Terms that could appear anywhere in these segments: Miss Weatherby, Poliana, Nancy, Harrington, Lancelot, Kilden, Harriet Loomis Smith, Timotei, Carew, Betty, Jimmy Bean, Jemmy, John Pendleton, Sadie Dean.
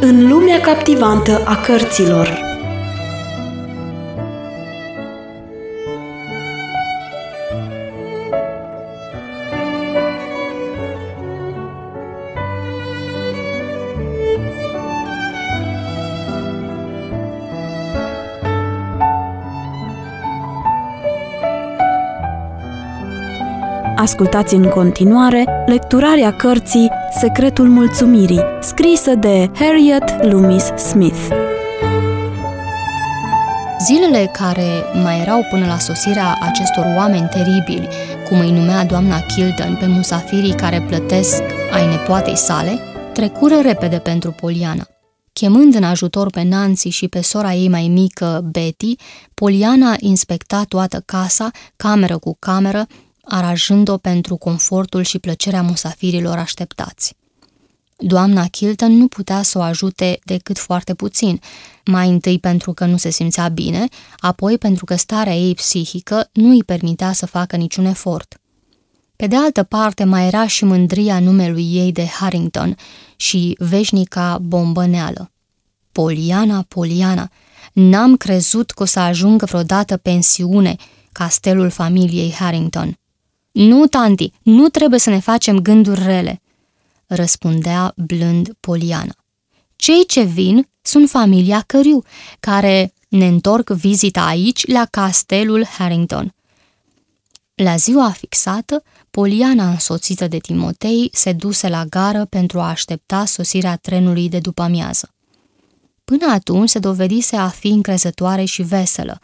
În lumea captivantă a cărților. Ascultați în continuare lecturarea cărții Secretul Mulțumirii, scrisă de Harriet Loomis Smith. Zilele care mai erau până la sosirea acestor oameni teribili, cum îi numea doamna Kilden pe musafirii care plătesc ai nepoatei sale, trecură repede pentru Poliana. Chemând în ajutor pe Nancy și pe sora ei mai mică, Betty, Poliana inspecta toată casa, cameră cu cameră, aranjând-o pentru confortul și plăcerea musafirilor așteptați. Doamna Kilden nu putea să o ajute decât foarte puțin, mai întâi pentru că nu se simțea bine, apoi pentru că starea ei psihică nu îi permitea să facă niciun efort. Pe de altă parte, mai era și mândria numelui ei de Harrington și veșnica bombăneală. Poliana, Poliana, n-am crezut că o să ajungă vreodată pensiune, castelul familiei Harrington. Nu, tanti, nu trebuie să ne facem gânduri rele, răspundea blând Poliana. Cei ce vin sunt familia Carew, care ne întorc vizita aici la castelul Harrington. La ziua fixată, Poliana, însoțită de Timotei, se duse la gară pentru a aștepta sosirea trenului de după-amiază. Până atunci se dovedise a fi încrezătoare și veselă,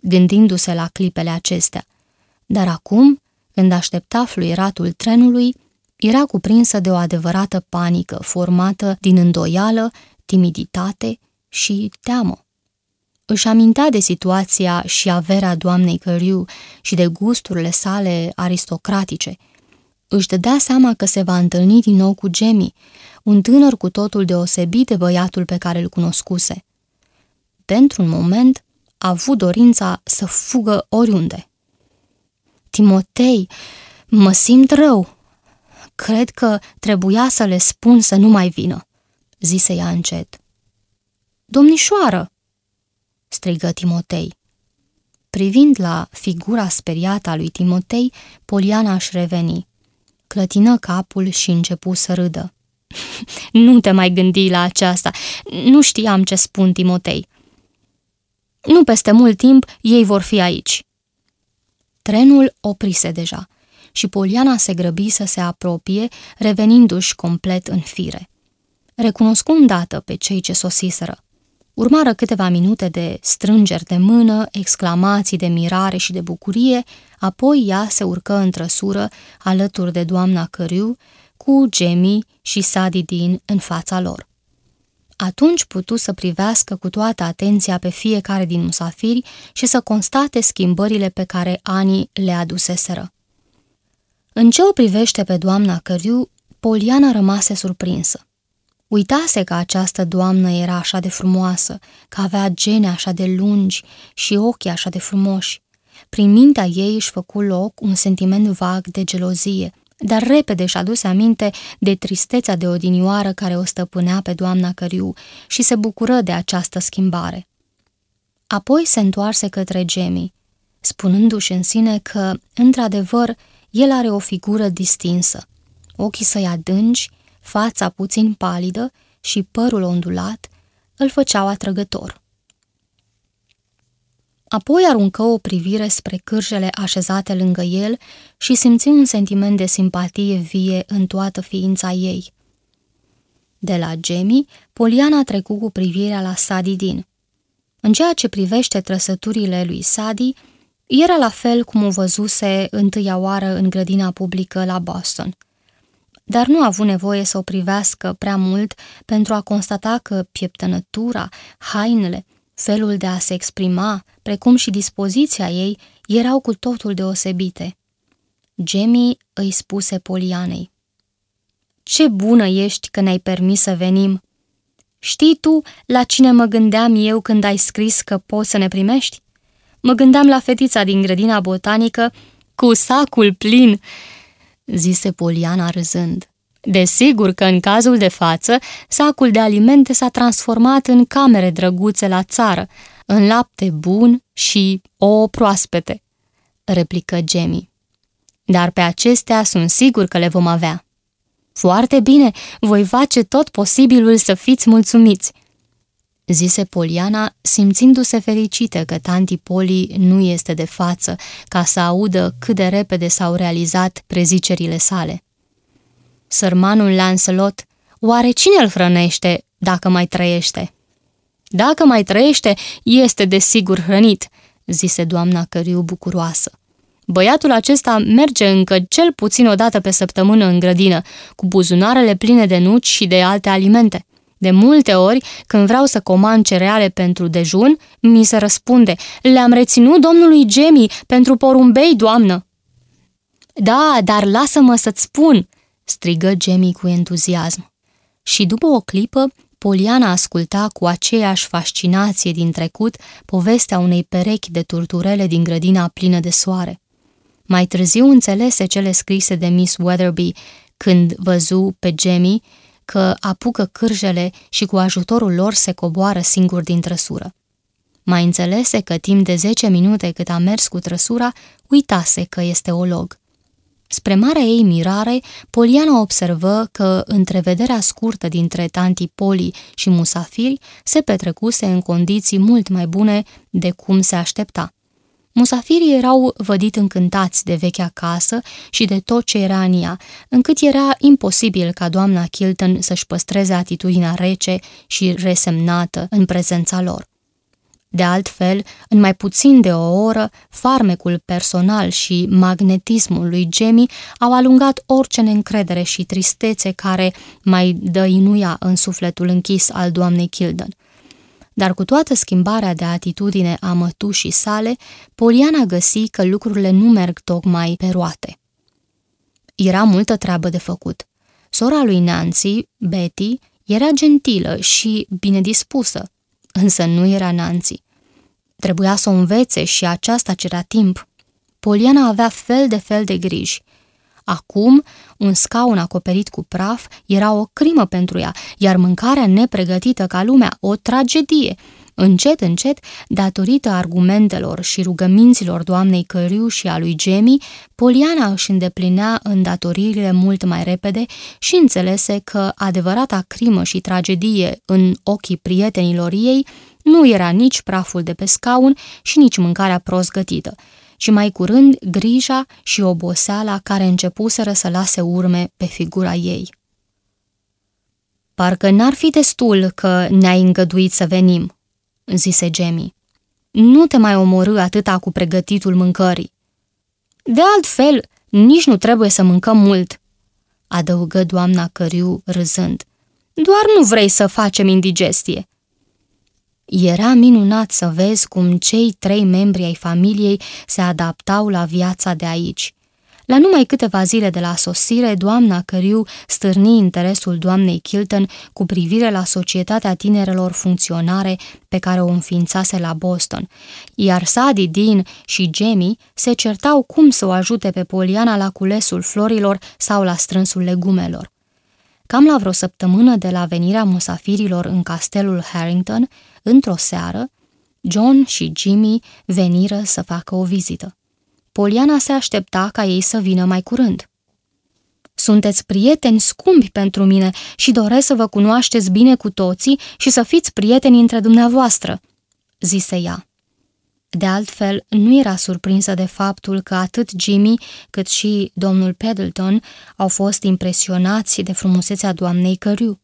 gândindu-se la clipele acestea. Dar acum, când aștepta fluieratul trenului, era cuprinsă de o adevărată panică formată din îndoială, timiditate și teamă. Își amintea de situația și averea doamnei Carew și de gusturile sale aristocratice. Își dădea seama că se va întâlni din nou cu Jemmy, un tânăr cu totul deosebit de băiatul pe care îl cunoscuse. Pentru un moment, a avut dorința să fugă oriunde. Timotei, mă simt rău. Cred că trebuia să le spun să nu mai vină, zise ea încet. Domnișoară, strigă Timotei. Privind la figura speriată a lui Timotei, Poliana își reveni. Clătină capul și începu să râdă. Nu te mai gândi la aceasta. Nu știam ce spun, Timotei. Nu peste mult timp ei vor fi aici. Trenul oprise deja și Poliana se grăbi să se apropie, revenindu-și complet în fire. Recunoscu îndată pe cei ce sosiseră. Urmară câteva minute de strângeri de mână, exclamații de mirare și de bucurie, apoi ea se urcă în trăsură alături de doamna Carew, cu Jemmy și Sadie Dean în fața lor. Atunci putu să privească cu toată atenția pe fiecare din musafiri și să constate schimbările pe care anii le aduseseră. În ce o privește pe doamna Carew, Poliana rămase surprinsă. Uitase că această doamnă era așa de frumoasă, că avea gene așa de lungi și ochii așa de frumoși. Prin mintea ei își făcu loc un sentiment vag de gelozie, dar repede își aduse aminte de tristețea de odinioară care o stăpânea pe doamna Carew și se bucură de această schimbare. Apoi se întoarse către Jemmy, spunându-și în sine că, într-adevăr, el are o figură distinsă, ochii săi adânci, fața puțin palidă și părul ondulat îl făceau atrăgător. Apoi aruncă o privire spre cârjele așezate lângă el și simți un sentiment de simpatie vie în toată ființa ei. De la Jemmy, Poliana trecu cu privirea la Sadie Dean. În ceea ce privește trăsăturile lui Sadie, era la fel cum o văzuse întâia oară în grădina publică la Boston. Dar nu a avut nevoie să o privească prea mult pentru a constata că pieptănătura, hainele, felul de a se exprima, precum și dispoziția ei, erau cu totul deosebite. Jemmy îi spuse Polianei: "Ce bună ești că ne-ai permis să venim! Știi tu la cine mă gândeam eu când ai scris că poți să ne primești? Mă gândeam la fetița din grădina botanică cu sacul plin!" zise Poliana râzând. Desigur că în cazul de față, sacul de alimente s-a transformat în camere drăguțe la țară, în lapte bun și ouă proaspete, replică Jemmy. Dar pe acestea sunt sigur că le vom avea. Foarte bine, voi face tot posibilul să fiți mulțumiți, zise Poliana, simțindu-se fericită că tanti Poli nu este de față ca să audă cât de repede s-au realizat prezicerile sale. Sărmanul Lancelot, oare cine îl hrănește dacă mai trăiește? Dacă mai trăiește, este desigur hrănit, zise doamna Carew bucuroasă. Băiatul acesta merge încă cel puțin o dată pe săptămână în grădină, cu buzunarele pline de nuci și de alte alimente. De multe ori, când vreau să comand cereale pentru dejun, mi se răspunde, le-am reținut domnului Jemmy pentru porumbei, doamnă. Da, dar lasă-mă să-ți spun, strigă Jemmy cu entuziasm. Și după o clipă, Poliana asculta cu aceeași fascinație din trecut povestea unei perechi de turturele din grădina plină de soare. Mai târziu înțelese cele scrise de Miss Weatherby, când văzu pe Jemmy că apucă cârjele și cu ajutorul lor se coboară singur din trăsură. Mai înțelese că timp de 10 minute cât a mers cu trăsura, uitase că este olog. Spre marea ei mirare, Poliana observă că întrevederea scurtă dintre tanti Poli și musafiri se petrecuse în condiții mult mai bune de cum se aștepta. Musafirii erau vădit încântați de vechea casă și de tot ce era în ea, încât era imposibil ca doamna Kilden să-și păstreze atitudinea rece și resemnată în prezența lor. De altfel, în mai puțin de o oră, farmecul personal și magnetismul lui Jemmy au alungat orice neîncredere și tristețe care mai dăinuia în sufletul închis al doamnei Kilden. Dar cu toată schimbarea de atitudine a mătușii sale, Poliana găsi că lucrurile nu merg tocmai pe roate. Era multă treabă de făcut. Sora lui Nancy, Betty, era gentilă și bine dispusă, însă nu era Nancy. Trebuia să o învețe și aceasta cerea timp. Poliana avea fel de fel de griji. Acum, un scaun acoperit cu praf era o crimă pentru ea, iar mâncarea nepregătită ca lumea o tragedie. Încet, încet, datorită argumentelor și rugăminților doamnei Carew și a lui Jemmy, Poliana își îndeplinea îndatoririle mult mai repede și înțelese că adevărata crimă și tragedie în ochii prietenilor ei nu era nici praful de pe scaun și nici mâncarea prost gătită, și mai curând grija și oboseala care începuseră să lase urme pe figura ei. Parcă n-ar fi destul că ne-ai îngăduit să venim, zise Jemmy. Nu te mai omorâ atâta cu pregătitul mâncării. De altfel, nici nu trebuie să mâncăm mult, adăugă doamna Carew râzând. Doar nu vrei să facem indigestie. Era minunat să vezi cum cei 3 membri ai familiei se adaptau la viața de aici. La numai câteva zile de la sosire, doamna Carew stârni interesul doamnei Kilden cu privire la societatea tinerelor funcționare pe care o înființase la Boston, iar Sadie Dean și Jemmy se certau cum să o ajute pe Poliana la culesul florilor sau la strânsul legumelor. Cam la vreo săptămână de la venirea musafirilor în castelul Harrington, într-o seară, John și Jimmy veniră să facă o vizită. Poliana se aștepta ca ei să vină mai curând. Sunteți prieteni scumpi pentru mine și doresc să vă cunoașteți bine cu toții și să fiți prieteni între dumneavoastră, zise ea. De altfel, nu era surprinsă de faptul că atât Jimmy cât și domnul Pendleton au fost impresionați de frumusețea doamnei Carew.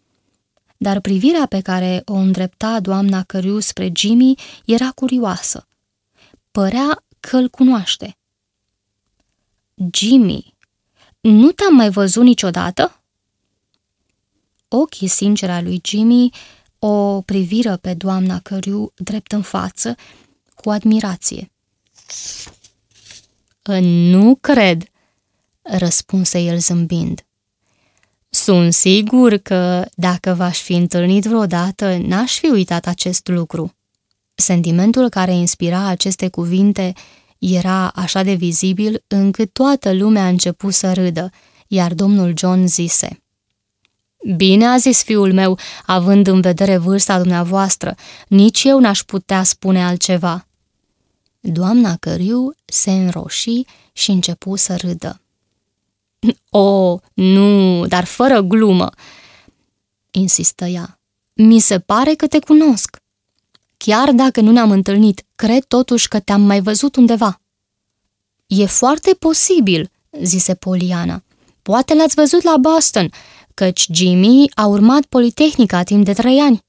Dar privirea pe care o îndrepta doamna Carew spre Jimmy era curioasă. Părea că îl cunoaște. Jimmy, nu te-am mai văzut niciodată? Ochii sinceri ai lui Jimmy o priviră pe doamna Carew drept în față, cu admirație. Nu cred, răspunse el zâmbind. Sunt sigur că, dacă v-aș fi întâlnit vreodată, n-aș fi uitat acest lucru. Sentimentul care inspira aceste cuvinte era așa de vizibil încât toată lumea a început să râdă, iar domnul John zise: Bine, a zis fiul meu, având în vedere vârsta dumneavoastră, nici eu n-aș putea spune altceva. Doamna Carew se înroși și începu să râdă. O, nu, dar fără glumă, insistă ea. Mi se pare că te cunosc. Chiar dacă nu ne-am întâlnit, cred totuși că te-am mai văzut undeva. E foarte posibil, zise Poliana. Poate l-ați văzut la Boston, căci Jimmy a urmat Politehnica timp de 3 ani.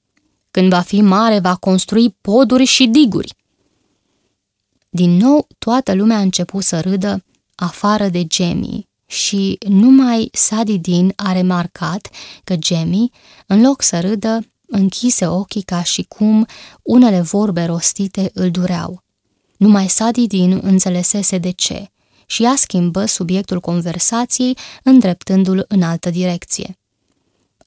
Când va fi mare, va construi poduri și diguri. Din nou, toată lumea a început să râdă, afară de Jemmy, și numai Sadie Dean a remarcat că Jemmy, în loc să râdă, închise ochii ca și cum unele vorbe rostite îl dureau. Numai Sadie Dean înțelesese de ce și ea schimbă subiectul conversației, îndreptându-l în altă direcție.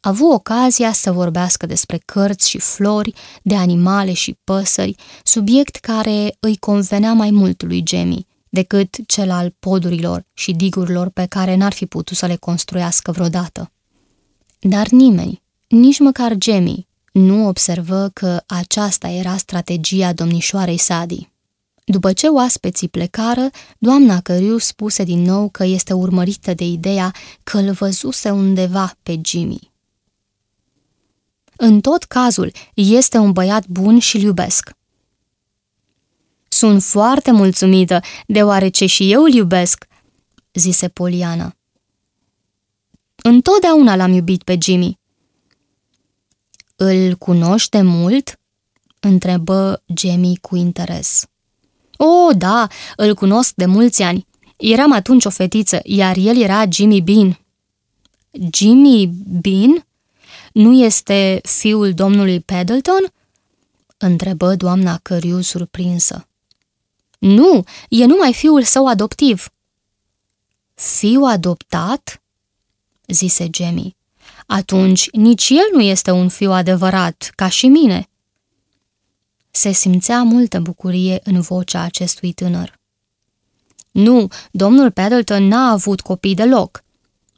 A avut ocazia să vorbească despre cărți și flori, de animale și păsări, subiect care îi convenea mai mult lui Jemmy decât cel al podurilor și digurilor pe care n-ar fi putut să le construiască vreodată. Dar nimeni, nici măcar Jemmy, nu observă că aceasta era strategia domnișoarei Sadie. După ce oaspeții plecară, doamna Carew spuse din nou că este urmărită de ideea că îl văzuse undeva pe Jimmy. În tot cazul, este un băiat bun și-l iubesc. Sunt foarte mulțumită, deoarece și eu îl iubesc, zise Poliana. Întotdeauna l-am iubit pe Jimmy. Îl cunoști de mult? Întrebă Jemmy cu interes. O, da, îl cunosc de mulți ani. Eram atunci o fetiță, iar el era Jimmy Bean. Jimmy Bean? Nu este fiul domnului Pendleton? Întrebă doamna Carew surprinsă. Nu, e numai fiul său adoptiv. Fiu adoptat? Zise Jemmy. Atunci nici el nu este un fiu adevărat, ca și mine. Se simțea multă bucurie în vocea acestui tânăr. Nu, domnul Pendleton n-a avut copii deloc.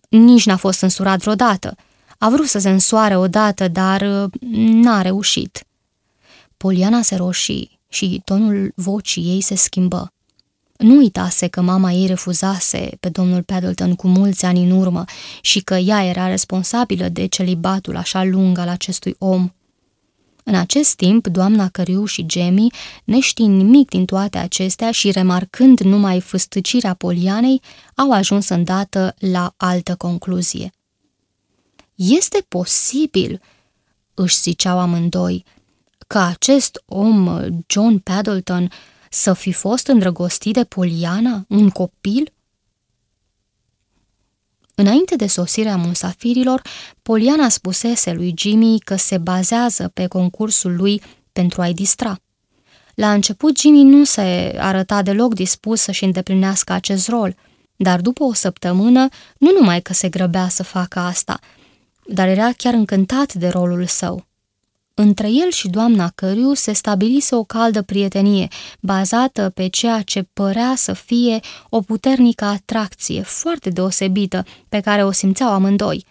Nici n-a fost însurat vreodată. A vrut să se însoare odată, dar n-a reușit. Poliana se roșii și tonul vocii ei se schimbă. Nu uitase că mama ei refuzase pe domnul Pendleton cu mulți ani în urmă și că ea era responsabilă de celibatul așa lung al acestui om. În acest timp, doamna Carew și Jemmy, neștiind nimic din toate acestea și remarcând numai fâstăcirea Polianei, au ajuns îndată la altă concluzie. Este posibil, își ziceau amândoi, că acest om, John Pendleton, să fi fost îndrăgostit de Poliana, un copil? Înainte de sosirea musafirilor, Poliana spusese lui Jimmy că se bazează pe concursul lui pentru a-i distra. La început, Jimmy nu se arăta deloc dispus să-și îndeplinească acest rol, dar după o săptămână, nu numai că se grăbea să facă asta, dar era chiar încântat de rolul său. Între el și doamna Carew se stabilise o caldă prietenie, bazată pe ceea ce părea să fie o puternică atracție foarte deosebită pe care o simțeau amândoi.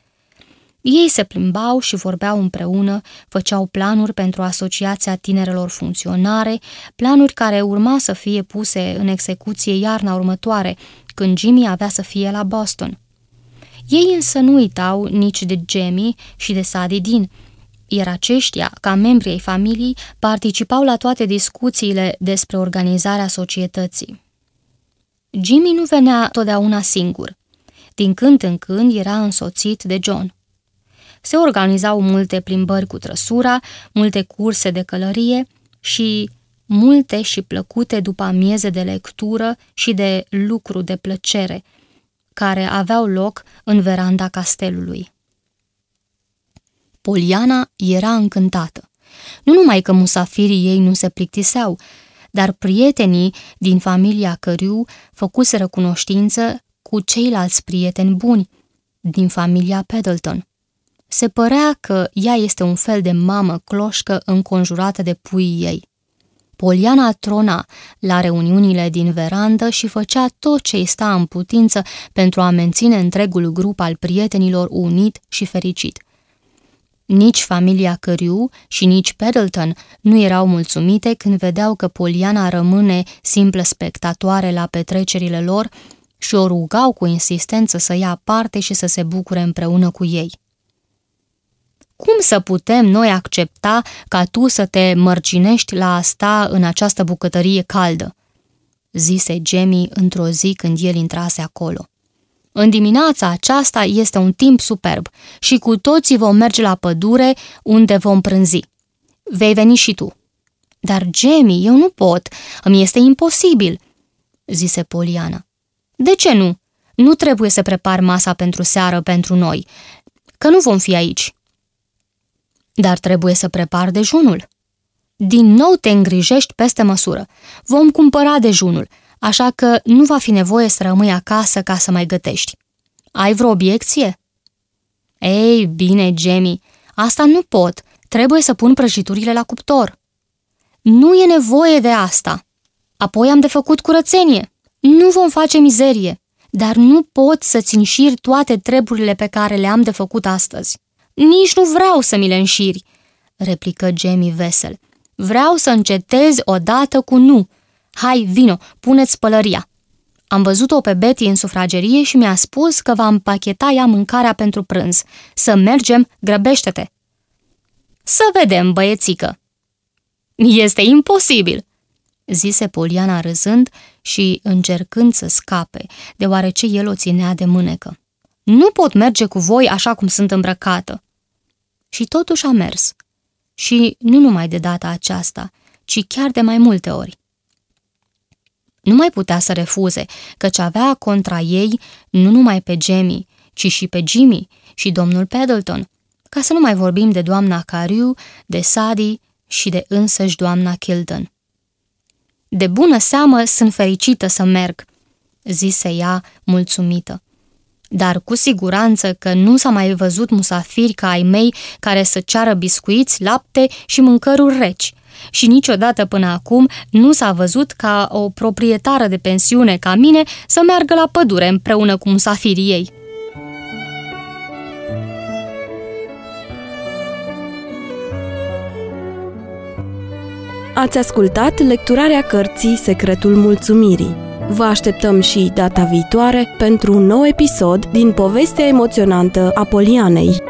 Ei se plimbau și vorbeau împreună, făceau planuri pentru Asociația Tinerelor Funcționare, planuri care urma să fie puse în execuție iarna următoare, când Jimmy avea să fie la Boston. Ei însă nu uitau nici de Jemmy și de Sadie Dean, iar aceștia, ca membri ai familiei, participau la toate discuțiile despre organizarea societății. Jimmy nu venea totdeauna singur. Din când în când era însoțit de John. Se organizau multe plimbări cu trăsura, multe curse de călărie și multe și plăcute după amieze de lectură și de lucru de plăcere, care aveau loc în veranda castelului. Poliana era încântată. Nu numai că musafirii ei nu se plictiseau, dar prietenii din familia Carew făcuseră cunoștință cu ceilalți prieteni buni din familia Pendleton. Se părea că ea este un fel de mamă cloșcă înconjurată de puii ei. Poliana trona la reuniunile din verandă și făcea tot ce îi sta în putință pentru a menține întregul grup al prietenilor unit și fericit. Nici familia Carew și nici Pendleton nu erau mulțumite când vedeau că Poliana rămâne simplă spectatoare la petrecerile lor și o rugau cu insistență să ia parte și să se bucure împreună cu ei. Cum să putem noi accepta ca tu să te mărginești la asta în această bucătărie caldă?" zise Jemmy într-o zi când el intrase acolo. În dimineața aceasta este un timp superb și cu toții vom merge la pădure unde vom prânzi. Vei veni și tu." Dar, Jemmy, eu nu pot, îmi este imposibil," zise Poliana. De ce nu? Nu trebuie să prepar masa pentru seară pentru noi, că nu vom fi aici." Dar trebuie să prepar dejunul." Din nou te îngrijești peste măsură. Vom cumpăra dejunul, așa că nu va fi nevoie să rămâi acasă ca să mai gătești. Ai vreo obiecție?" Ei, bine, Jemmy, asta nu pot. Trebuie să pun prăjiturile la cuptor." Nu e nevoie de asta. Apoi am de făcut curățenie. Nu vom face mizerie, dar nu pot să-ți înșir toate treburile pe care le-am de făcut astăzi." Nici nu vreau să mi le înșiri," replică Jemmy vesel. Vreau să încetezi odată cu nu. Hai, vino, pune-ți pălăria." Am văzut-o pe Betty în sufragerie și mi-a spus că va împacheta ea mâncarea pentru prânz. Să mergem, grăbește-te." Să vedem, băiețică." Este imposibil," zise Poliana râzând și încercând să scape, deoarece el o ținea de mânecă. Nu pot merge cu voi așa cum sunt îmbrăcată." Și totuși a mers. Și nu numai de data aceasta, ci chiar de mai multe ori. Nu mai putea să refuze, căci avea contra ei nu numai pe Jemmy, ci și pe Jimmy și domnul Pendleton, ca să nu mai vorbim de doamna Carew, de Sadie și de însăși doamna Kilden. De bună seamă sunt fericită să merg," zise ea mulțumită. Dar cu siguranță că nu s-a mai văzut musafiri ca ai mei care să ceară biscuiți, lapte și mâncăruri reci. Și niciodată până acum nu s-a văzut ca o proprietară de pensiune ca mine să meargă la pădure împreună cu musafirii ei." Ați ascultat lecturarea cărții Secretul Mulțumirii. Vă așteptăm și data viitoare pentru un nou episod din povestea emoționantă a Polianei.